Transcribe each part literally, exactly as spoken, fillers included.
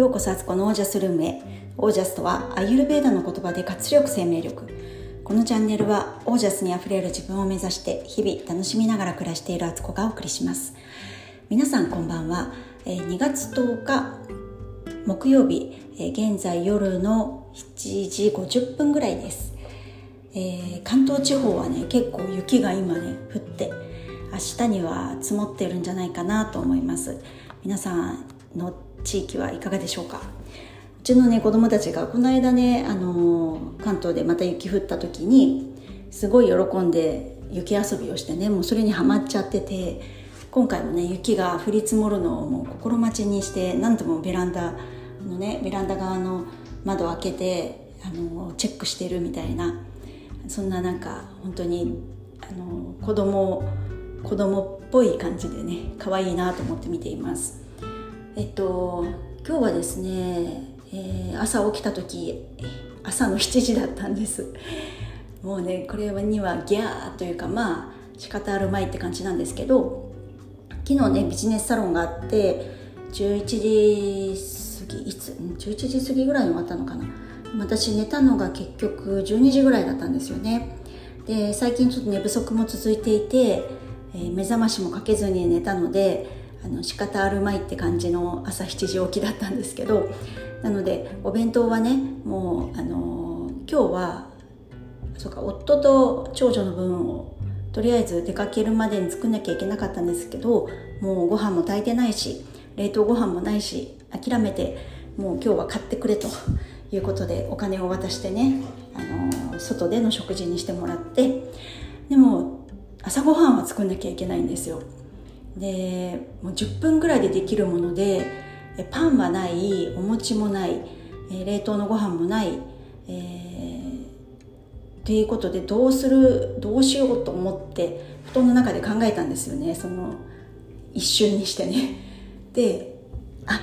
ようこそあつこのオージャスルームへ。オージャスとはアーユルヴェーダの言葉で活力生命力。このチャンネルはオージャスにあふれる自分を目指して日々楽しみながら暮らしているあつこがお送りします。皆さんこんばんは。にがつとおか木曜日、現在夜のしちじごじゅっぷんぐらいです。えー、関東地方はね、結構雪が今ね降って、明日には積もっているんじゃないかなと思います。皆さんの地域はいかがでしょうか。うちのね子供たちがこの間ね、あのー、関東でまた雪降った時にすごい喜んで雪遊びをしてね、もうそれにハマっちゃってて、今回もね雪が降り積もるのをもう心待ちにして、何度もベランダのねベランダ側の窓を開けて、あのー、チェックしてるみたいな、そんななんか本当にあの子供子供っぽい感じでね、可愛いなと思って見ています。えっと今日はですね、えー、朝起きた時朝のしちじだったんです。もうねこれにはギャーというか、まあ仕方あるまいって感じなんですけど、昨日ねビジネスサロンがあってじゅういちじ過ぎいつじゅういちじ過ぎぐらいに終わったのかな。私寝たのが結局じゅうにじぐらいだったんですよね。で、最近ちょっと寝不足も続いていて、えー、目覚ましもかけずに寝たので、あの仕方あるまいって感じの朝しちじ起きだったんですけど、なのでお弁当はねもう、あのー、今日はそうか夫と長女の分をとりあえず出かけるまでに作んなきゃいけなかったんですけど、もうご飯も炊いてないし冷凍ご飯もないし諦めて、もう今日は買ってくれということでお金を渡してね、あのー、外での食事にしてもらって、でも朝ごはんは作んなきゃいけないんですよ。でもうじゅっぷんぐらいでできるもので、パンはない、お餅もない、えー、冷凍のご飯もない、えー、っていうことで、どうするどうしようと思って布団の中で考えたんですよね、その一瞬にしてね。で、あ、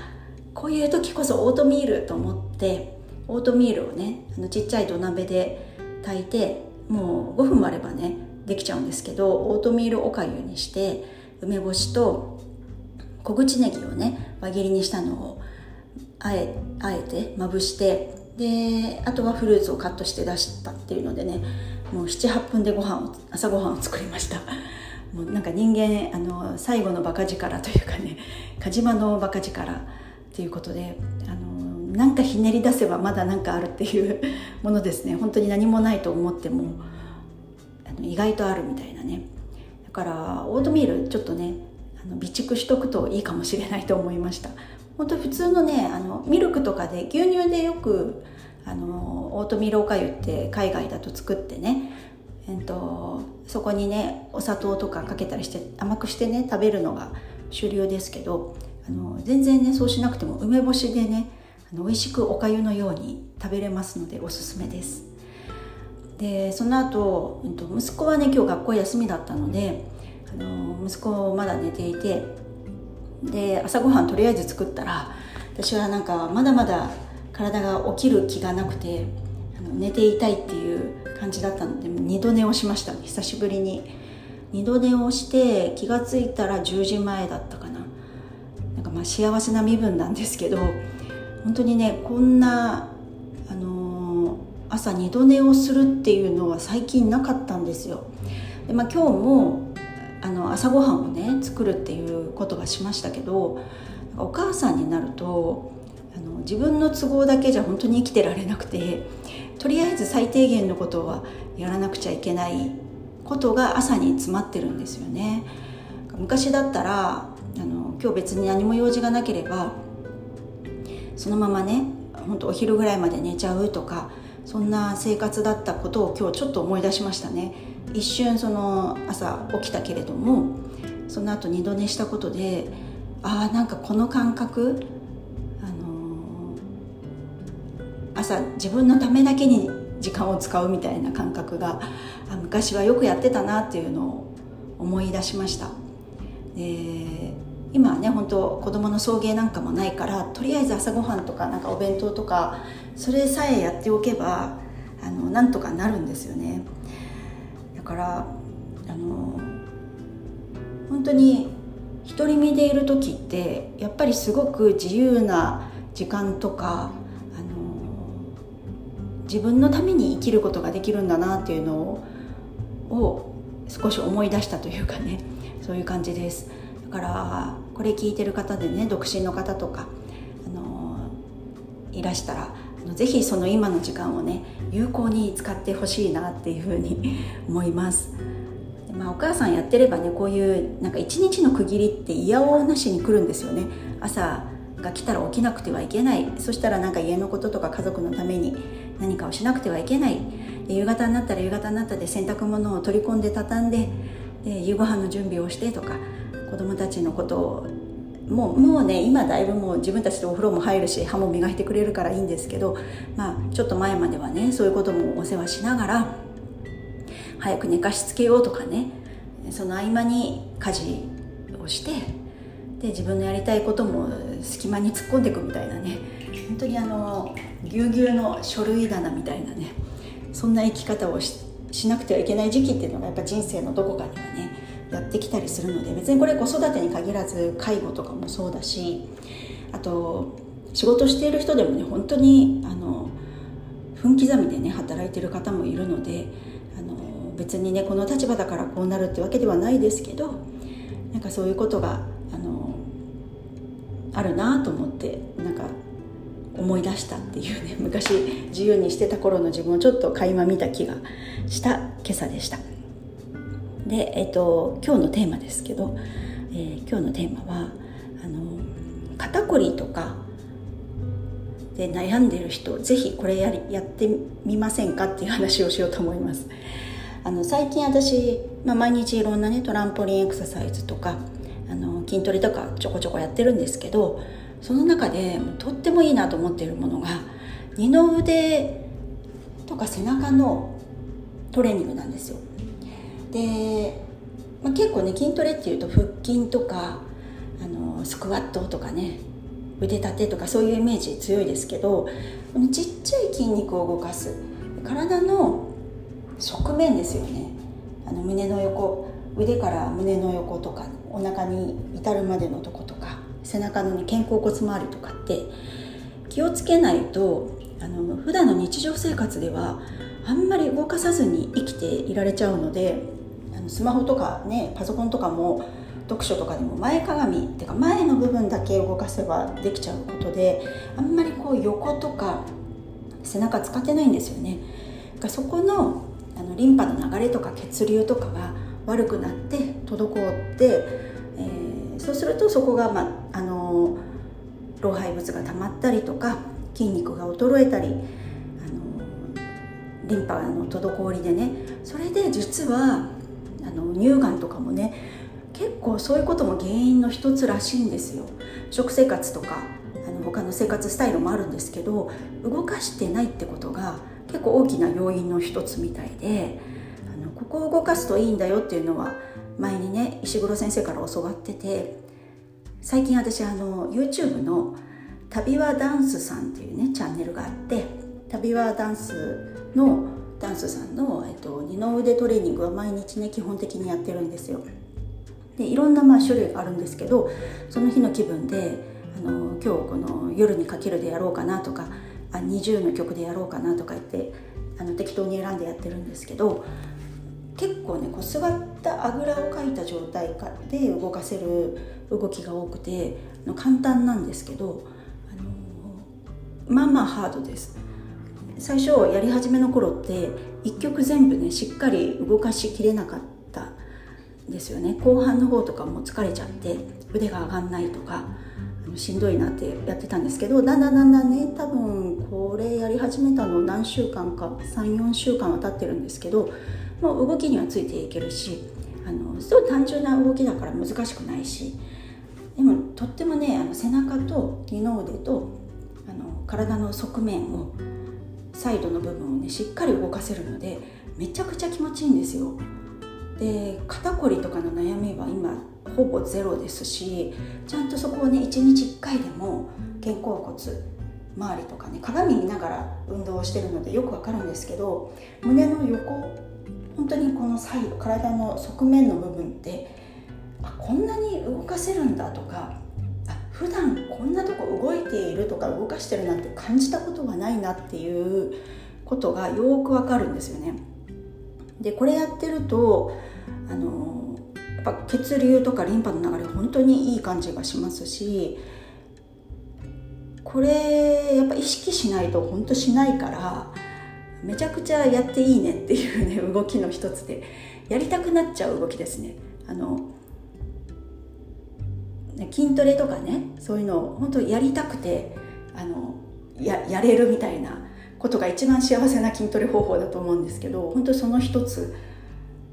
こういう時こそオートミールと思って、オートミールをね、あのちっちゃい土鍋で炊いて、もうごふんもあればねできちゃうんですけど、オートミールおかゆにして梅干しと小口ネギをね輪切りにしたのをあえ、あえてまぶして、であとはフルーツをカットして出したっていうのでね、もうななはっぷんでご飯を朝ごはんを作りました。もうなんか人間、あの最後のバカ力というかね、カジマのバカ力ということで、あのなんかひねり出せばまだなんかあるっていうものですね。本当に何もないと思ってもあの意外とあるみたいなね。だからオートミールちょっとね、あの備蓄しとくといいかもしれないと思いました。本当普通のね、あのミルクとかで牛乳でよくあのオートミールおかゆって海外だと作ってね、えっと、そこにねお砂糖とかかけたりして甘くしてね食べるのが主流ですけど、あの全然ねそうしなくても梅干しでね美味しくおかゆのように食べれますのでおすすめです。でその後息子はね今日学校休みだったので、あの息子まだ寝ていて、で朝ごはんとりあえず作ったら、私はなんかまだまだ体が起きる気がなくて、あの寝ていたいっていう感じだったので二度寝をしました。久しぶりに二度寝をして、気がついたらじゅうじまえだったかな。なんかまあ幸せな身分なんですけど、本当にね、こんな、あのー、朝二度寝をするっていうのは最近なかったんですよ。で、まあ、今日もあの朝ごはんをね作るっていうことはしましたけど、お母さんになるとあの自分の都合だけじゃ本当に生きてられなくて、とりあえず最低限のことはやらなくちゃいけないことが朝に詰まってるんですよね。昔だったらあの今日別に何も用事がなければそのままね、本当お昼ぐらいまで寝ちゃうとか、そんな生活だったことを今日ちょっと思い出しましたね。一瞬その朝起きたけれども、その後二度寝したことで、ああなんかこの感覚、あのー、朝自分のためだけに時間を使うみたいな感覚が、昔はよくやってたなっていうのを思い出しました。で今はね本当子供の送迎なんかもないから、とりあえず朝ごはんとかなんかお弁当とかそれさえやっておけばあのなんとかなるんですよね。だからあの本当に独り身でいる時ってやっぱりすごく自由な時間とか、あの自分のために生きることができるんだなっていうの を, を少し思い出したというかね、そういう感じです。だからこれ聞いてる方でね、独身の方とか、あのいらしたらぜひその今の時間をね有効に使ってほしいなっていうふうに思います。まあ、お母さんやってればね、こういうなんか一日の区切りっていやおうなしに来るんですよね。朝が来たら起きなくてはいけない、そしたらなんか家のこととか家族のために何かをしなくてはいけない、で夕方になったら夕方になったで洗濯物を取り込んで畳んで、で夕ご飯の準備をしてとか、子供たちのことをもう、もうね今だいぶもう自分たちでお風呂も入るし歯も磨いてくれるからいいんですけど、まあ、ちょっと前まではねそういうこともお世話しながら早く寝かしつけようとかね、その合間に家事をして、で自分のやりたいことも隙間に突っ込んでいくみたいなね、本当にあのぎゅうぎゅうの書類棚みたいなね、そんな生き方を し, しなくてはいけない時期っていうのがやっぱ人生のどこかにはねやってきたりするので、別にこれ子育てに限らず介護とかもそうだし、あと仕事している人でもね本当にあの分刻みでね働いている方もいるので、あの別にねこの立場だからこうなるってわけではないですけど、なんかそういうことがあのあるなと思って、なんか思い出したっていうね、昔自由にしてた頃の自分をちょっと垣間見た気がした今朝でした。で、えっと、今日のテーマですけど、えー、今日のテーマはあの肩こりとかで悩んでる人、ぜひこれ や, りやってみませんかっていう話をしようと思います。あの最近私、まあ、毎日いろんなねトランポリンエクササイズとかあの筋トレとかちょこちょこやってるんですけど、その中でとってもいいなと思っているものが二の腕とか背中のトレーニングなんですよ。で、まあ、結構ね筋トレっていうと腹筋とかあのスクワットとかね腕立てとかそういうイメージ強いですけど、このちっちゃい筋肉を動かす体の側面ですよね、あの胸の横、腕から胸の横とかお腹に至るまでのとことか背中の、ね、肩甲骨周りとかって気をつけないと、あの普段の日常生活ではあんまり動かさずに生きていられちゃうので、あのスマホとかねパソコンとかも読書とかでも前かがみっていうか前の部分だけ動かせばできちゃうことで、あんまりこう横とか背中使ってないんですよね。だからそこのあのリンパの流れとか血流とかが悪くなって滞って、えー、そうするとそこが、まああのー、老廃物が溜まったりとか筋肉が衰えたり、あのー、リンパの滞りでね、それで実はあの乳がんとかもね結構そういうことも原因の一つらしいんですよ。食生活とかあの他の生活スタイルもあるんですけど、動かしてないってことが結構大きな要因の一つみたいで、あのここを動かすといいんだよっていうのは前にね石黒先生から教わってて、最近私あの YouTube の旅はダンスさんっていうねチャンネルがあって、旅はダンスのダンスさんの、えっと、二の腕トレーニングは毎日ね基本的にやってるんですよ。でいろんなまあ種類があるんですけど、その日の気分であの今日この夜にかけるでやろうかなとか、あにじゅうの曲でやろうかなとか言ってあの適当に選んでやってるんですけど、結構ねこすがったあぐらをかいた状態で動かせる動きが多くて、あの簡単なんですけど、あのまあまあハードです。最初やり始めの頃って一曲全部ねしっかり動かしきれなかったんですよね。後半の方とかも疲れちゃって腕が上がんないとかしんどいなってやってたんですけど、だんだんだんだんね多分これやり始めたの何週間か さん,よん 週間は経ってるんですけど、もう動きにはついていけるし、あのすごい単純な動きだから難しくないし、でもとってもねあの背中と二の腕とあの体の側面をサイドの部分をねしっかり動かせるのでめちゃくちゃ気持ちいいんですよ。で肩こりとかの悩みは今ほぼゼロですし、ちゃんとそこをねいちにちいっかいでも肩甲骨周りとかね鏡見ながら運動をしてるのでよくわかるんですけど、胸の横本当にこのサイド体の側面の部分って、あこんなに動かせるんだとか、あ普段こんなとこ動いているとか動かしてるなんて感じたことがないなっていうことがよくわかるんですよね。でこれやってるとあのやっぱ血流とかリンパの流れ本当にいい感じがしますし、これやっぱ意識しないと本当しないからめちゃくちゃやっていいねっていうね動きの一つでやりたくなっちゃう動きですね。あの筋トレとかねそういうのを本当やりたくてあの や, やれるみたいなことが一番幸せな筋トレ方法だと思うんですけど、本当にその一つ、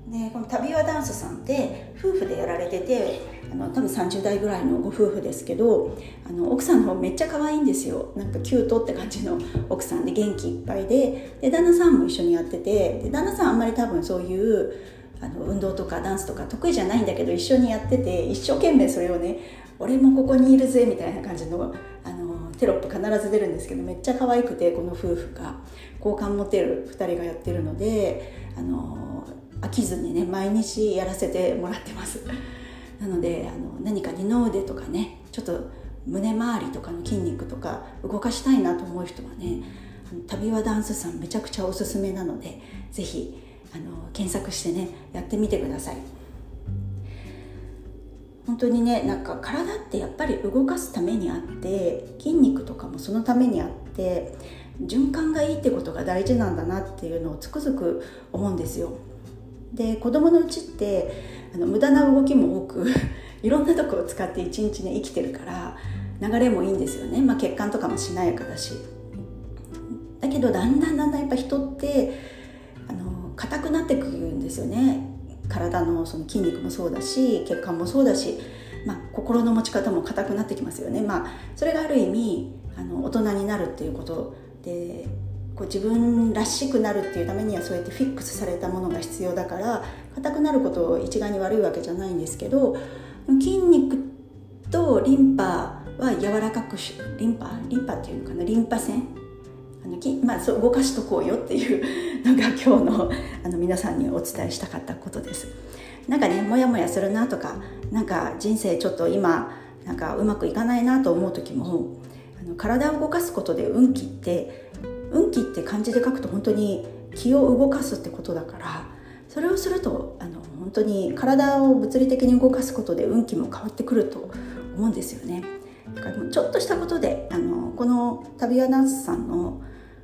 ね、この旅はダンスさんって夫婦でやられててあの多分さんじゅうだいぐらいのご夫婦ですけど、あの奥さんの方めっちゃ可愛いんですよ。なんかキュートって感じの奥さんで元気いっぱい で, で旦那さんも一緒にやってて、で旦那さんあんまり多分そういうあの運動とかダンスとか得意じゃないんだけど一緒にやってて、一生懸命それをね俺もここにいるぜみたいな感じの、あのテロップ必ず出るんですけどめっちゃ可愛くて、この夫婦が好感持てるふたりがやってるのであの飽きずにね毎日やらせてもらってます。なのであの何か二の腕とかねちょっと胸周りとかの筋肉とか動かしたいなと思う人はね旅はダンスさんめちゃくちゃおすすめなのでぜひあの検索してねやってみてください。本当にねなんか体ってやっぱり動かすためにあって筋肉とかもそのためにあって循環がいいってことが大事なんだなっていうのをつくづく思うんですよ。で子供のうちってあの無駄な動きも多くいろんなとこを使って一日ね生きてるから流れもいいんですよね、まあ、血管とかもしなやかだし。だけどだんだんだんだんやっぱ人ってあの硬くなってくるんですよね。体 の, その筋肉もそうだし血管もそうだし、まあ、心の持ち方も硬くなってきますよね、まあ、それがある意味あの大人になるっていうことでこう自分らしくなるっていうためにはそうやってフィックスされたものが必要だから硬くなることを一概に悪いわけじゃないんですけど、筋肉とリンパは柔らかくしリンパリンパっていうのかなリンパ腺あのき、まあ、そう動かしとこうよっていうのが今日 の, あの皆さんにお伝えしたかったことです。なんかねもやもやするなとかなんか人生ちょっと今なんかうまくいかないなと思う時もあの体を動かすことで運気って運気って漢字で書くと本当に気を動かすってことだから、それをするとあの本当に体を物理的に動かすことで運気も変わってくると思うんですよね。だからもうちょっとしたことであのこの旅はダンスさんの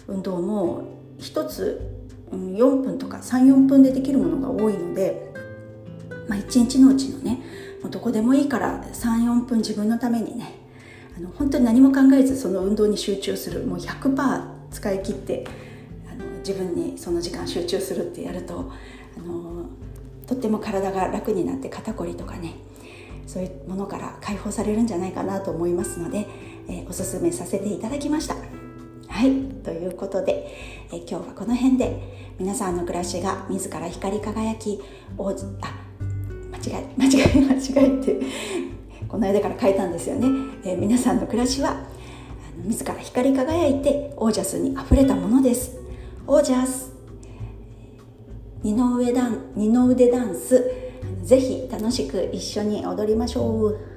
運動も一つよんぷんとか さん,よん 分でできるものが多いので、まあ、いちにちのうちのねもうどこでもいいから さん,よん 分自分のためにねあの本当に何も考えずその運動に集中する、もう ひゃくパーセント 使い切ってあの自分にその時間集中するってやるとあのとっても体が楽になって肩こりとかねそういうものから解放されるんじゃないかなと思いますので、えー、おすすめさせていただきました。はい、ということで、えー、今日はこの辺で皆さんの暮らしが自ら光り輝きおじあ間違え間違え間違えってこの間から変えたんですよね、えー、皆さんの暮らしは自ら光り輝いてオージャスにあふれたものです。オージャス二の腕ダン、二の腕ダンスぜひ楽しく一緒に踊りましょう。